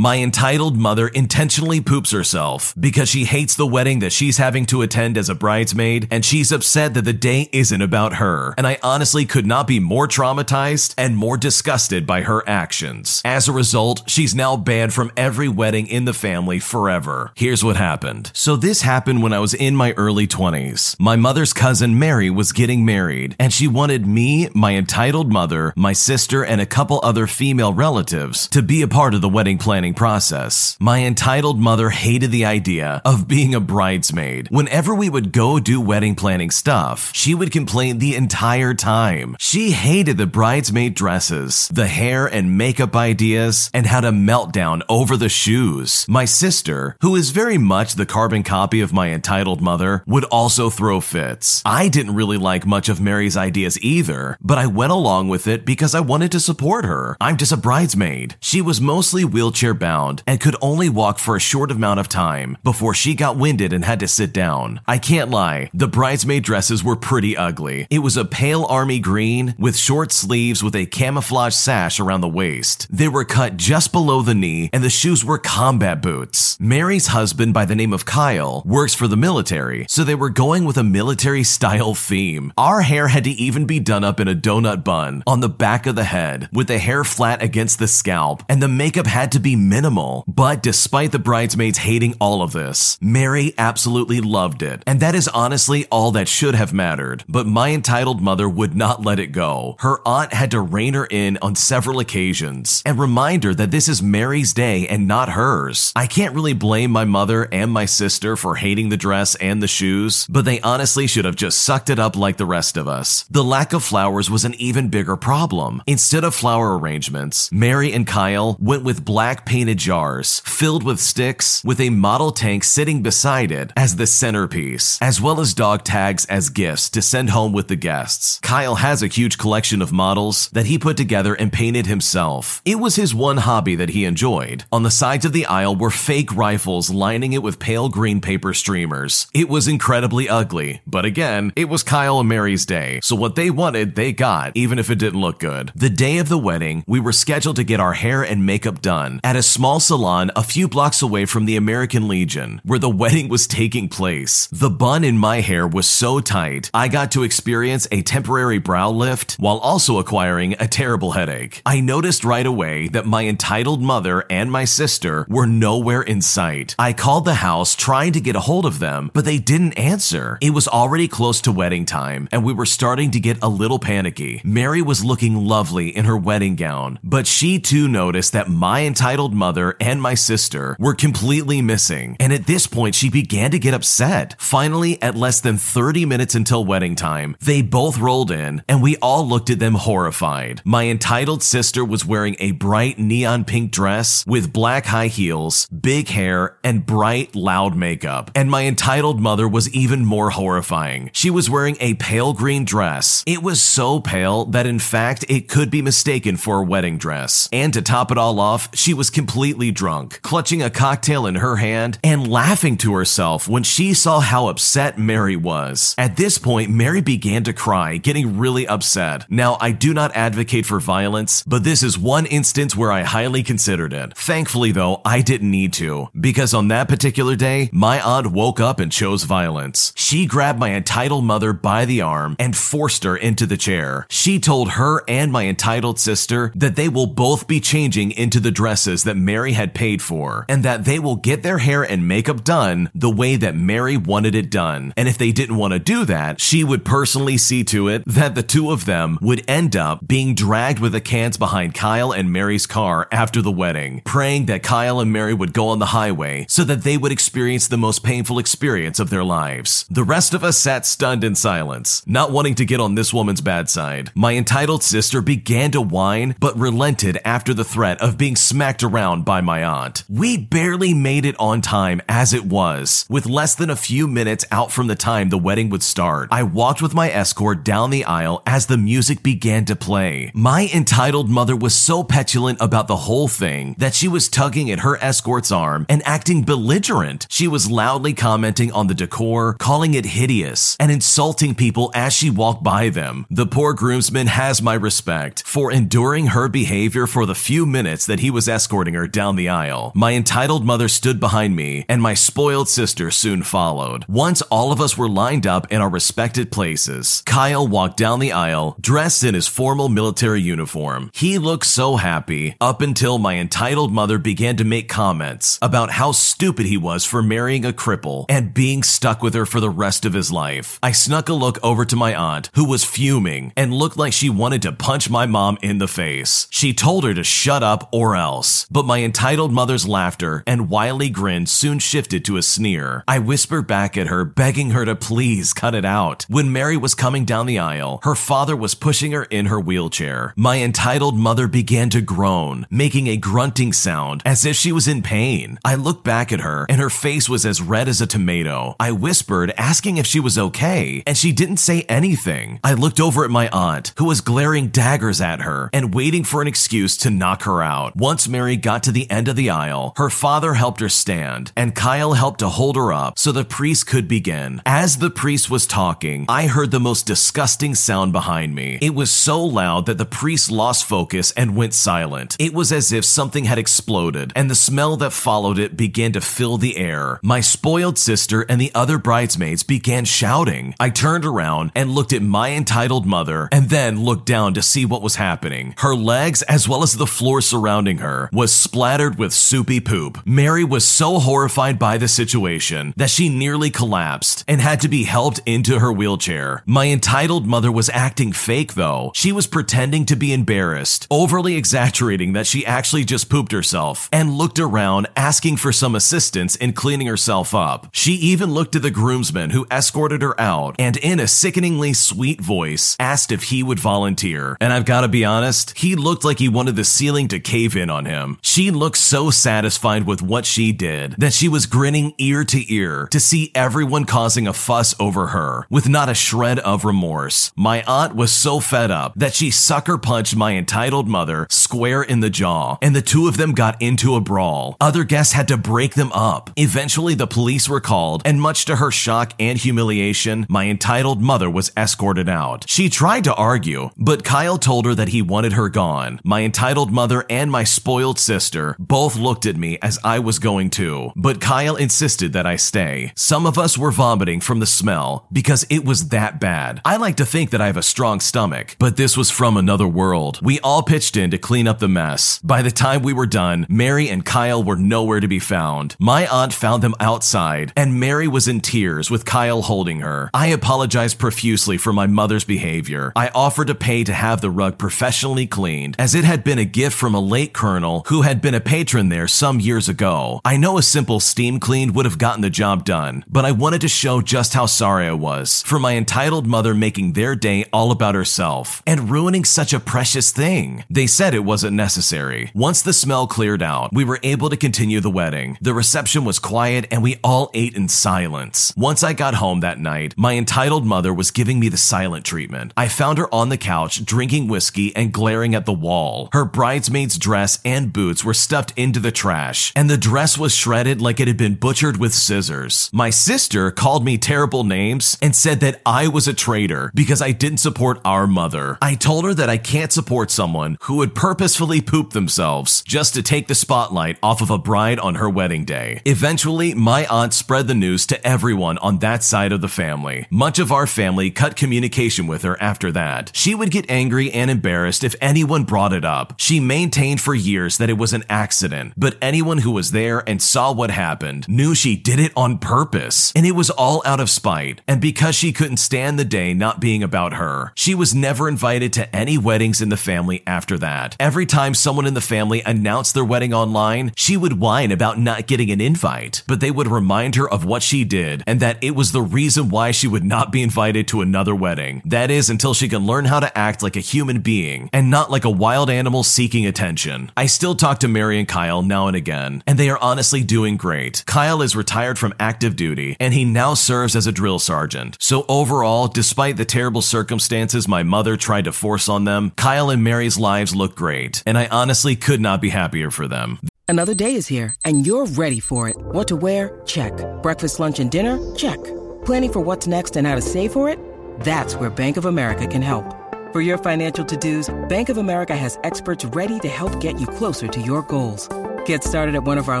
My entitled mother intentionally poops herself because she hates the wedding that she's having to attend as a bridesmaid, and she's upset that the day isn't about her, and I honestly could not be more traumatized and more disgusted by her actions. As a result, she's now banned from every wedding in the family forever. Here's what happened. So this happened when I was in my early 20s. My mother's cousin Mary was getting married, and she wanted me, my entitled mother, my sister, and a couple other female relatives to be a part of the wedding planning process. My entitled mother hated the idea of being a bridesmaid. Whenever we would go do wedding planning stuff, she would complain the entire time. She hated the bridesmaid dresses, the hair and makeup ideas, and had a meltdown over the shoes. My sister, who is very much the carbon copy of my entitled mother, would also throw fits. I didn't really like much of Mary's ideas either, but I went along with it because I wanted to support her. I'm just a bridesmaid. She was mostly wheelchair-bound and could only walk for a short amount of time before she got winded and had to sit down. I can't lie, the bridesmaid dresses were pretty ugly. It was a pale army green with short sleeves with a camouflage sash around the waist. They were cut just below the knee, and the shoes were combat boots. Mary's husband, by the name of Kyle, works for the military, so they were going with a military-style theme. Our hair had to even be done up in a donut bun on the back of the head, with the hair flat against the scalp, and the makeup had to be minimal. But despite the bridesmaids hating all of this, Mary absolutely loved it, and that is honestly all that should have mattered. But my entitled mother would not let it go. Her aunt had to rein her in on several occasions and remind her that this is Mary's day and not hers. I can't really blame my mother and my sister for hating the dress and the shoes, but they honestly should have just sucked it up like the rest of us. The lack of flowers was an even bigger problem. Instead of flower arrangements, Mary and Kyle went with black painted jars filled with sticks with a model tank sitting beside it as the centerpiece, as well as dog tags as gifts to send home with the guests. Kyle has a huge collection of models that he put together and painted himself. It was his one hobby that he enjoyed. On the sides of the aisle were fake rifles lining it with pale green paper streamers. It was incredibly ugly, but again, it was Kyle and Mary's day, so what they wanted, they got, even if it didn't look good. The day of the wedding, we were scheduled to get our hair and makeup done at a small salon a few blocks away from the American Legion, where the wedding was taking place. The bun in my hair was so tight, I got to experience a temporary brow lift while also acquiring a terrible headache. I noticed right away that my entitled mother and my sister were nowhere in sight. I called the house trying to get a hold of them, but they didn't answer. It was already close to wedding time, and we were starting to get a little panicky. Mary was looking lovely in her wedding gown, but she too noticed that my entitled mother and my sister were completely missing, and at this point she began to get upset. Finally, at less than 30 minutes until wedding time, they both rolled in, and we all looked at them horrified. My entitled sister was wearing a bright neon pink dress with black high heels, big hair, and bright, loud makeup. And my entitled mother was even more horrifying. She was wearing a pale green dress. It was so pale that in fact it could be mistaken for a wedding dress. And to top it all off, she was completely drunk, clutching a cocktail in her hand and laughing to herself when she saw how upset Mary was. At this point, Mary began to cry, getting really upset. Now, I do not advocate for violence, but this is one instance where I highly considered it. Thankfully, though, I didn't need to, because on that particular day, my aunt woke up and chose violence. She grabbed my entitled mother by the arm and forced her into the chair. She told her and my entitled sister that they will both be changing into the dresses that Mary had paid for, and that they will get their hair and makeup done the way that Mary wanted it done. And if they didn't want to do that, she would personally see to it that the two of them would end up being dragged with the cans behind Kyle and Mary's car after the wedding, praying that Kyle and Mary would go on the highway so that they would experience the most painful experience of their lives. The rest of us sat stunned in silence, not wanting to get on this woman's bad side. My entitled sister began to whine, but relented after the threat of being smacked around by my aunt. We barely made it on time as it was, with less than a few minutes out from the time the wedding would start. I walked with my escort down the aisle as the music began to play. My entitled mother was so petulant about the whole thing that she was tugging at her escort's arm and acting belligerent. She was loudly commenting on the decor, calling it hideous, and insulting people as she walked by them. The poor groomsman has my respect for enduring her behavior for the few minutes that he was escorting escorting her down the aisle. My entitled mother stood behind me, and my spoiled sister soon followed. Once all of us were lined up in our respected places, Kyle walked down the aisle, dressed in his formal military uniform. He looked so happy, up until my entitled mother began to make comments about how stupid he was for marrying a cripple and being stuck with her for the rest of his life. I snuck a look over to my aunt, who was fuming and looked like she wanted to punch my mom in the face. She told her to shut up or else, but my entitled mother's laughter and wily grin soon shifted to a sneer. I whispered back at her, begging her to please cut it out. When Mary was coming down the aisle, her father was pushing her in her wheelchair. My entitled mother began to groan, making a grunting sound as if she was in pain. I looked back at her, and her face was as red as a tomato. I whispered, asking if she was okay, and she didn't say anything. I looked over at my aunt, who was glaring daggers at her and waiting for an excuse to knock her out. Once Mary got to the end of the aisle, her father helped her stand, and Kyle helped to hold her up so the priest could begin. As the priest was talking, I heard the most disgusting sound behind me. It was so loud that the priest lost focus and went silent. It was as if something had exploded, and the smell that followed it began to fill the air. My spoiled sister and the other bridesmaids began shouting. I turned around and looked at my entitled mother, and then looked down to see what was happening. Her legs, as well as the floor surrounding her, was splattered with soupy poop. Mary was so horrified by the situation that she nearly collapsed and had to be helped into her wheelchair. My entitled mother was acting fake, though. She was pretending to be embarrassed, overly exaggerating that she actually just pooped herself, and looked around asking for some assistance in cleaning herself up. She even looked at the groomsmen who escorted her out, and in a sickeningly sweet voice, asked if he would volunteer. And I've got to be honest, he looked like he wanted the ceiling to cave in on him. She looked so satisfied with what she did that she was grinning ear to ear to see everyone causing a fuss over her with not a shred of remorse. My aunt was so fed up that she sucker punched my entitled mother square in the jaw, and the two of them got into a brawl. Other guests had to break them up. Eventually, the police were called, and much to her shock and humiliation, my entitled mother was escorted out. She tried to argue, but Kyle told her that he wanted her gone. My entitled mother and my spoiled sister both looked at me as I was going too, but Kyle insisted that I stay. Some of us were vomiting from the smell because it was that bad. I like to think that I have a strong stomach, but this was from another world. We all pitched in to clean up the mess. By the time we were done, Mary and Kyle were nowhere to be found. My aunt found them outside, and Mary was in tears with Kyle holding her. I apologized profusely for my mother's behavior. I offered to pay to have the rug professionally cleaned, as it had been a gift from a late colonel who had been a patron there some years ago. I know a simple steam clean would have gotten the job done, but I wanted to show just how sorry I was for my entitled mother making their day all about herself and ruining such a precious thing. They said it wasn't necessary. Once the smell cleared out, we were able to continue the wedding. The reception was quiet, and we all ate in silence. Once I got home that night, my entitled mother was giving me the silent treatment. I found her on the couch, drinking whiskey and glaring at the wall. Her bridesmaid's dress and boots were stuffed into the trash, and the dress was shredded like it had been butchered with scissors. My sister called me terrible names and said that I was a traitor because I didn't support our mother. I told her that I can't support someone who would purposefully poop themselves just to take the spotlight off of a bride on her wedding day. Eventually, my aunt spread the news to everyone on that side of the family. Much of our family cut communication with her after that. She would get angry and embarrassed if anyone brought it up. She maintained for years that it was an accident, but anyone who was there and saw what happened knew she did it on purpose, and it was all out of spite, and because she couldn't stand the day not being about her. She was never invited to any weddings in the family after that. Every time someone in the family announced their wedding online, she would whine about not getting an invite, but they would remind her of what she did and that it was the reason why she would not be invited to another wedding. That is, until she can learn how to act like a human being and not like a wild animal seeking attention. I still talk to Mary and Kyle now and again, and they are honestly doing great. Kyle is retired from active duty, and he now serves as a drill sergeant. So overall, despite the terrible circumstances my mother tried to force on them, Kyle and Mary's lives look great, and I honestly could not be happier for them. Another day is here, and you're ready for it. What to wear? Check. Breakfast, lunch, and dinner? Check. Planning for what's next and how to save for it? That's where Bank of America can help. For your financial to-dos, Bank of America has experts ready to help get you closer to your goals. Get started at one of our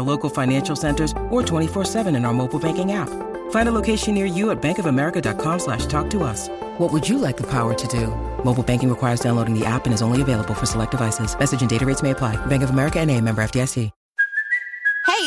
local financial centers or 24/7 in our mobile banking app. Find a location near you at bankofamerica.com/talktous. What would you like the power to do? Mobile banking requires downloading the app and is only available for select devices. Message and data rates may apply. Bank of America N.A. member FDIC. Hey,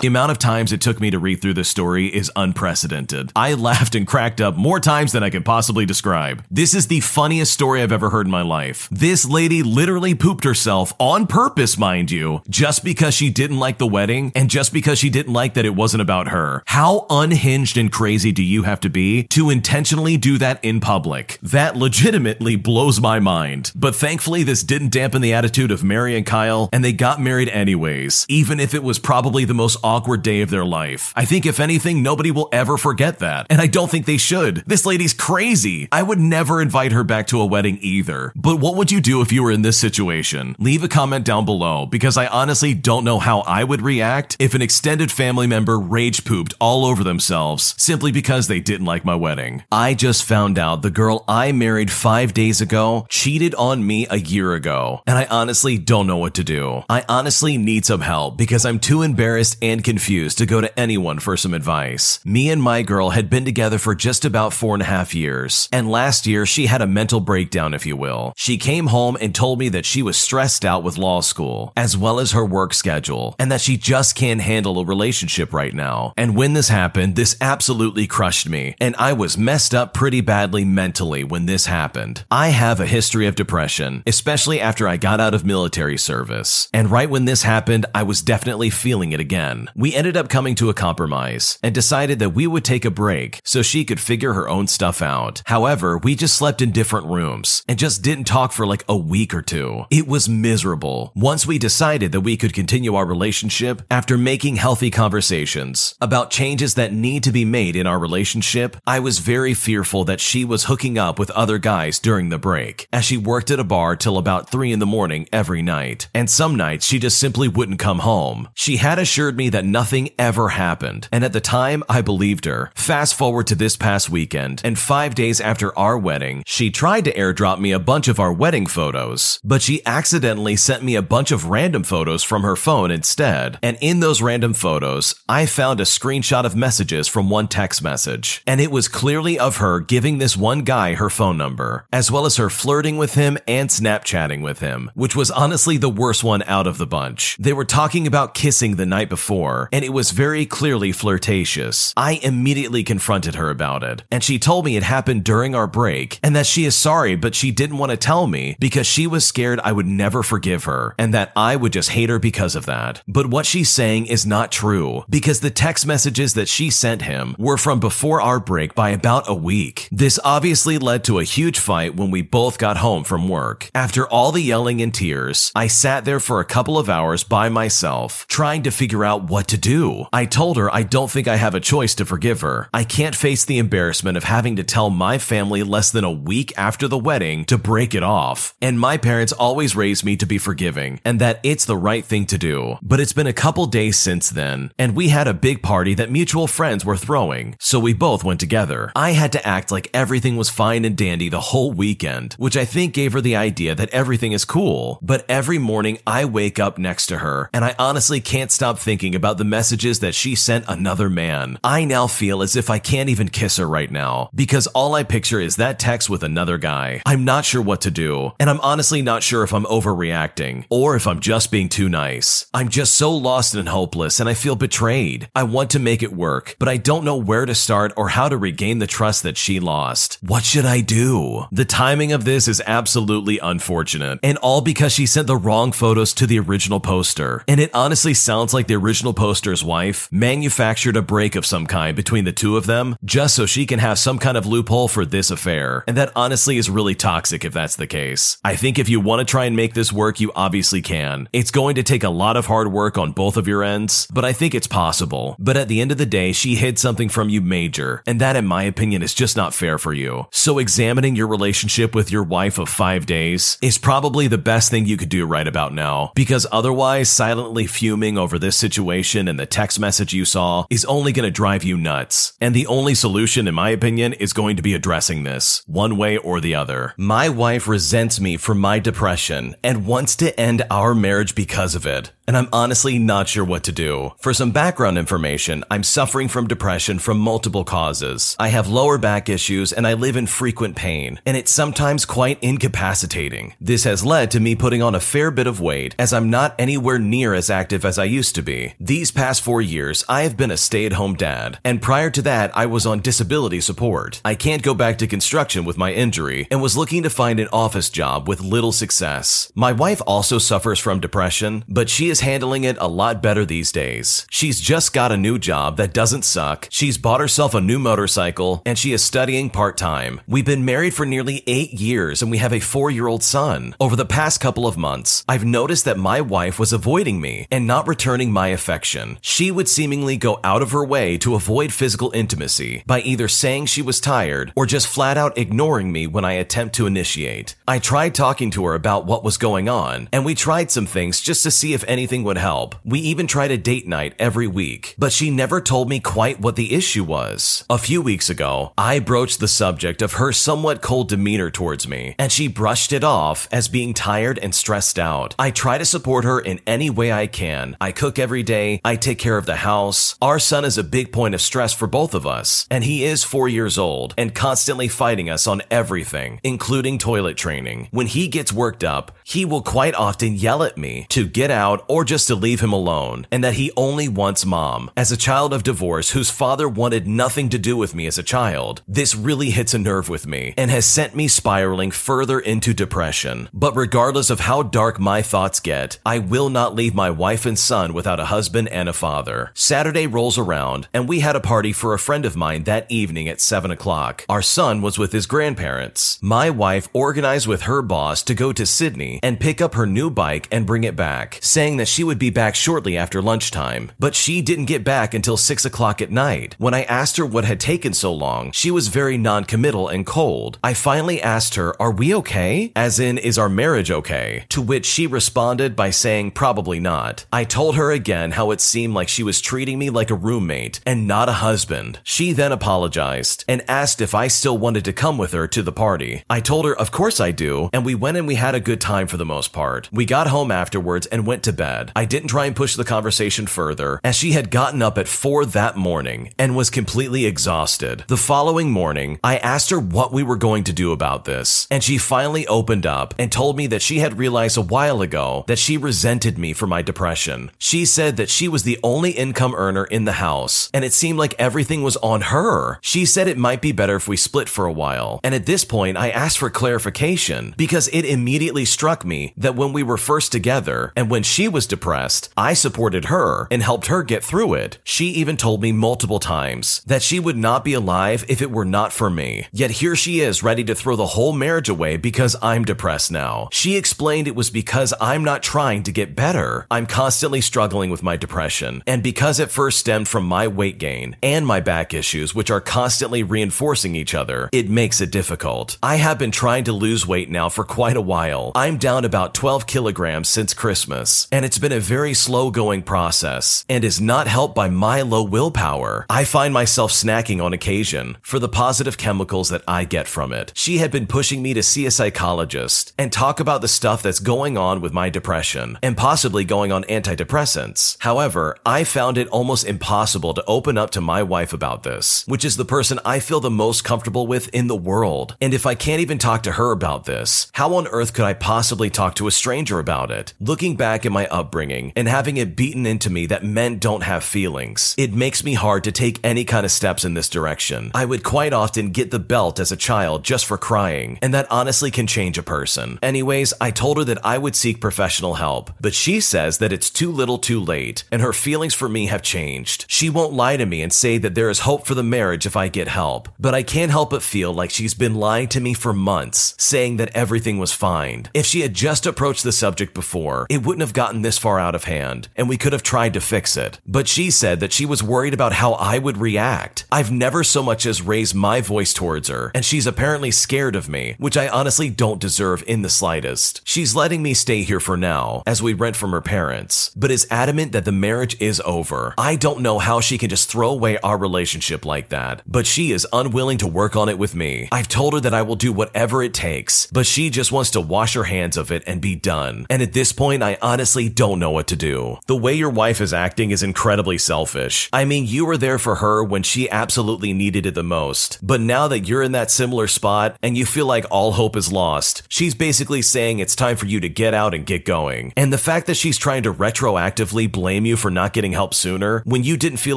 The amount of times it took me to read through this story is unprecedented. I laughed and cracked up more times than I could possibly describe. This is the funniest story I've ever heard in my life. This lady literally pooped herself on purpose, mind you, just because she didn't like the wedding and just because she didn't like that it wasn't about her. How unhinged and crazy do you have to be to intentionally do that in public? That legitimately blows my mind. But thankfully, this didn't dampen the attitude of Mary and Kyle, and they got married anyways, even if it was probably the most awkward day of their life. I think if anything, nobody will ever forget that. And I don't think they should. This lady's crazy. I would never invite her back to a wedding either. But what would you do if you were in this situation? Leave a comment down below, because I honestly don't know how I would react if an extended family member rage pooped all over themselves simply because they didn't like my wedding. I just found out the girl I married 5 days ago cheated on me a year ago. And I honestly don't know what to do. I honestly need some help because I'm too embarrassed and confused to go to anyone for some advice. Me and my girl had been together for just about 4.5 years, and last year she had a mental breakdown, if you will. She came home and told me that she was stressed out with law school, as well as her work schedule, and that she just can't handle a relationship right now. And when this happened, this absolutely crushed me, and I was messed up pretty badly mentally when this happened. I have a history of depression, especially after I got out of military service, and right when this happened, I was definitely feeling it again. We ended up coming to a compromise and decided that we would take a break so she could figure her own stuff out. However, we just slept in different rooms and just didn't talk for like a week or two. It was miserable. Once we decided that we could continue our relationship after making healthy conversations about changes that need to be made in our relationship, I was very fearful that she was hooking up with other guys during the break, as she worked at a bar till about 3 a.m. every night. And some nights she just simply wouldn't come home. She had assured me that nothing ever happened, and at the time, I believed her. Fast forward to this past weekend, and 5 days after our wedding, she tried to airdrop me a bunch of our wedding photos, but she accidentally sent me a bunch of random photos from her phone instead, and in those random photos, I found a screenshot of messages from one text message, and it was clearly of her giving this one guy her phone number, as well as her flirting with him and Snapchatting with him, which was honestly the worst one out of the bunch. They were talking about kissing the night before, door, and it was very clearly flirtatious. I immediately confronted her about it, and she told me it happened during our break and that she is sorry, but she didn't want to tell me because she was scared I would never forgive her and that I would just hate her because of that. But what she's saying is not true, because the text messages that she sent him were from before our break by about a week. This obviously led to a huge fight when we both got home from work. After all the yelling and tears, I sat there for a couple of hours by myself, trying to figure out what to do. I told her I don't think I have a choice to forgive her. I can't face the embarrassment of having to tell my family less than a week after the wedding to break it off. And my parents always raised me to be forgiving and that it's the right thing to do. But it's been a couple days since then, and we had a big party that mutual friends were throwing, so we both went together. I had to act like everything was fine and dandy the whole weekend, which I think gave her the idea that everything is cool. But every morning I wake up next to her, and I honestly can't stop thinking about the messages that she sent another man. I now feel as if I can't even kiss her right now, because all I picture is that text with another guy. I'm not sure what to do, and I'm honestly not sure if I'm overreacting or if I'm just being too nice. I'm just so lost and hopeless, and I feel betrayed. I want to make it work, but I don't know where to start or how to regain the trust that she lost. What should I do? The timing of this is absolutely unfortunate, and all because she sent the wrong photos to the original poster, and it honestly sounds like the original poster's wife manufactured a break of some kind between the two of them just so she can have some kind of loophole for this affair, and that honestly is really toxic if that's the case. I think if you want to try and make this work, you obviously can. It's going to take a lot of hard work on both of your ends, but I think it's possible. But at the end of the day, she hid something from you major, and that in my opinion is just not fair for you. So examining your relationship with your wife of 5 days is probably the best thing you could do right about now, because otherwise silently fuming over this situation and the text message you saw is only going to drive you nuts. And the only solution, in my opinion, is going to be addressing this, one way or the other. My wife resents me for my depression and wants to end our marriage because of it, and I'm honestly not sure what to do. For some background information, I'm suffering from depression from multiple causes. I have lower back issues and I live in frequent pain, and it's sometimes quite incapacitating. This has led to me putting on a fair bit of weight, as I'm not anywhere near as active as I used to be. These past 4 years, I have been a stay-at-home dad, and prior to that, I was on disability support. I can't go back to construction with my injury and was looking to find an office job with little success. My wife also suffers from depression, but she is handling it a lot better these days. She's just got a new job that doesn't suck. She's bought herself a new motorcycle, and she is studying part-time. We've been married for nearly 8 years, and we have a 4-year-old son. Over the past couple of months, I've noticed that my wife was avoiding me and not returning my affection. She would seemingly go out of her way to avoid physical intimacy by either saying she was tired or just flat out ignoring me when I attempt to initiate. I tried talking to her about what was going on, and we tried some things just to see if anything would help. We even tried a date night every week, but she never told me quite what the issue was. A few weeks ago, I broached the subject of her somewhat cold demeanor towards me, and she brushed it off as being tired and stressed out. I try to support her in any way I can. I cook every day. I take care of the house. Our son is a big point of stress for both of us, and he is 4 years old and constantly fighting us on everything, including toilet training. When he gets worked up, he will quite often yell at me to get out or just to leave him alone, and that he only wants mom. As a child of divorce whose father wanted nothing to do with me as a child, this really hits a nerve with me and has sent me spiraling further into depression. But regardless of how dark my thoughts get, I will not leave my wife and son without a husband and a father. Saturday rolls around, and we had a party for a friend of mine that evening at 7 o'clock. Our son was with his grandparents. My wife organized with her boss to go to Sydney and pick up her new bike and bring it back, saying that she would be back shortly after lunchtime, but she didn't get back until 6 o'clock at night. When I asked her what had taken so long, she was very non-committal and cold. I finally asked her, "Are we okay?" As in, is our marriage okay? To which she responded by saying, "Probably not." I told her again how it seemed like she was treating me like a roommate and not a husband. She then apologized and asked if I still wanted to come with her to the party. I told her, "Of course I do," and we went and we had a good time for the most part. We got home afterwards and went to bed. I didn't try and push the conversation further, as she had gotten up at 4 that morning and was completely exhausted. The following morning, I asked her what we were going to do about this, and she finally opened up and told me that she had realized a while ago that she resented me for my depression. She said that that she was the only income earner in the house, and it seemed like everything was on her. She said it might be better if we split for a while, and at this point, I asked for clarification because it immediately struck me that when we were first together and when she was depressed, I supported her and helped her get through it. She even told me multiple times that she would not be alive if it were not for me. Yet here she is ready to throw the whole marriage away because I'm depressed now. She explained it was because I'm not trying to get better. I'm constantly struggling with my depression, and because it first stemmed from my weight gain and my back issues, which are constantly reinforcing each other, it makes it difficult. I have been trying to lose weight now for quite a while. I'm down about 12 kilograms since Christmas, and it's been a very slow going process and is not helped by my low willpower. I find myself snacking on occasion for the positive chemicals that I get from it. She had been pushing me to see a psychologist and talk about the stuff that's going on with my depression and possibly going on antidepressants. However, I found it almost impossible to open up to my wife about this, which is the person I feel the most comfortable with in the world. And if I can't even talk to her about this, how on earth could I possibly talk to a stranger about it? Looking back at my upbringing and having it beaten into me that men don't have feelings, it makes me hard to take any kind of steps in this direction. I would quite often get the belt as a child just for crying, and that honestly can change a person. Anyways, I told her that I would seek professional help, but she says that it's too little too late, and her feelings for me have changed. She won't lie to me and say that there is hope for the marriage if I get help, but I can't help but feel like she's been lying to me for months, saying that everything was fine. If she had just approached the subject before, it wouldn't have gotten this far out of hand, and we could have tried to fix it. But she said that she was worried about how I would react. I've never so much as raised my voice towards her, and she's apparently scared of me, which I honestly don't deserve in the slightest. She's letting me stay here for now, as we rent from her parents, but is adamant that the marriage is over. I don't know how she can just throw away our relationship like that, but she is unwilling to work on it with me. I've told her that I will do whatever it takes, but she just wants to wash her hands of it and be done. And at this point, I honestly don't know what to do. The way your wife is acting is incredibly selfish. I mean, you were there for her when she absolutely needed it the most, but now that you're in that similar spot and you feel like all hope is lost, she's basically saying it's time for you to get out and get going. And the fact that she's trying to retroactively blame you for not getting help sooner when you didn't feel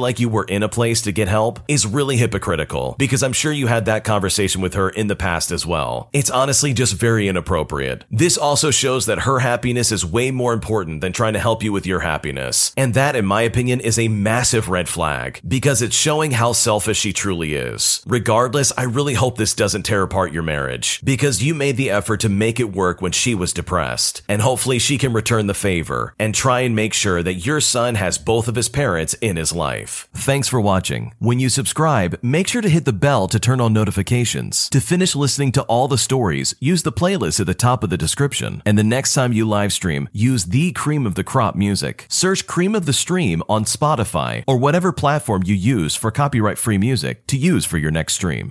like you were in a place to get help is really hypocritical, because I'm sure you had that conversation with her in the past as well. It's honestly just very inappropriate. This also shows that her happiness is way more important than trying to help you with your happiness, and that, in my opinion, is a massive red flag, because it's showing how selfish she truly is. Regardless, I really hope this doesn't tear apart your marriage, because you made the effort to make it work when she was depressed, and hopefully she can return the favor and try and make sure that your son has both of his parents in his life. Thanks for watching. When you subscribe, make sure to hit the bell to turn on notifications. To finish listening to all the stories, use the playlist at the top of the description, and the next time you live stream, use the Cream of the Crop music. Search Cream of the Stream on Spotify or whatever platform you use for copyright-free music to use for your next stream.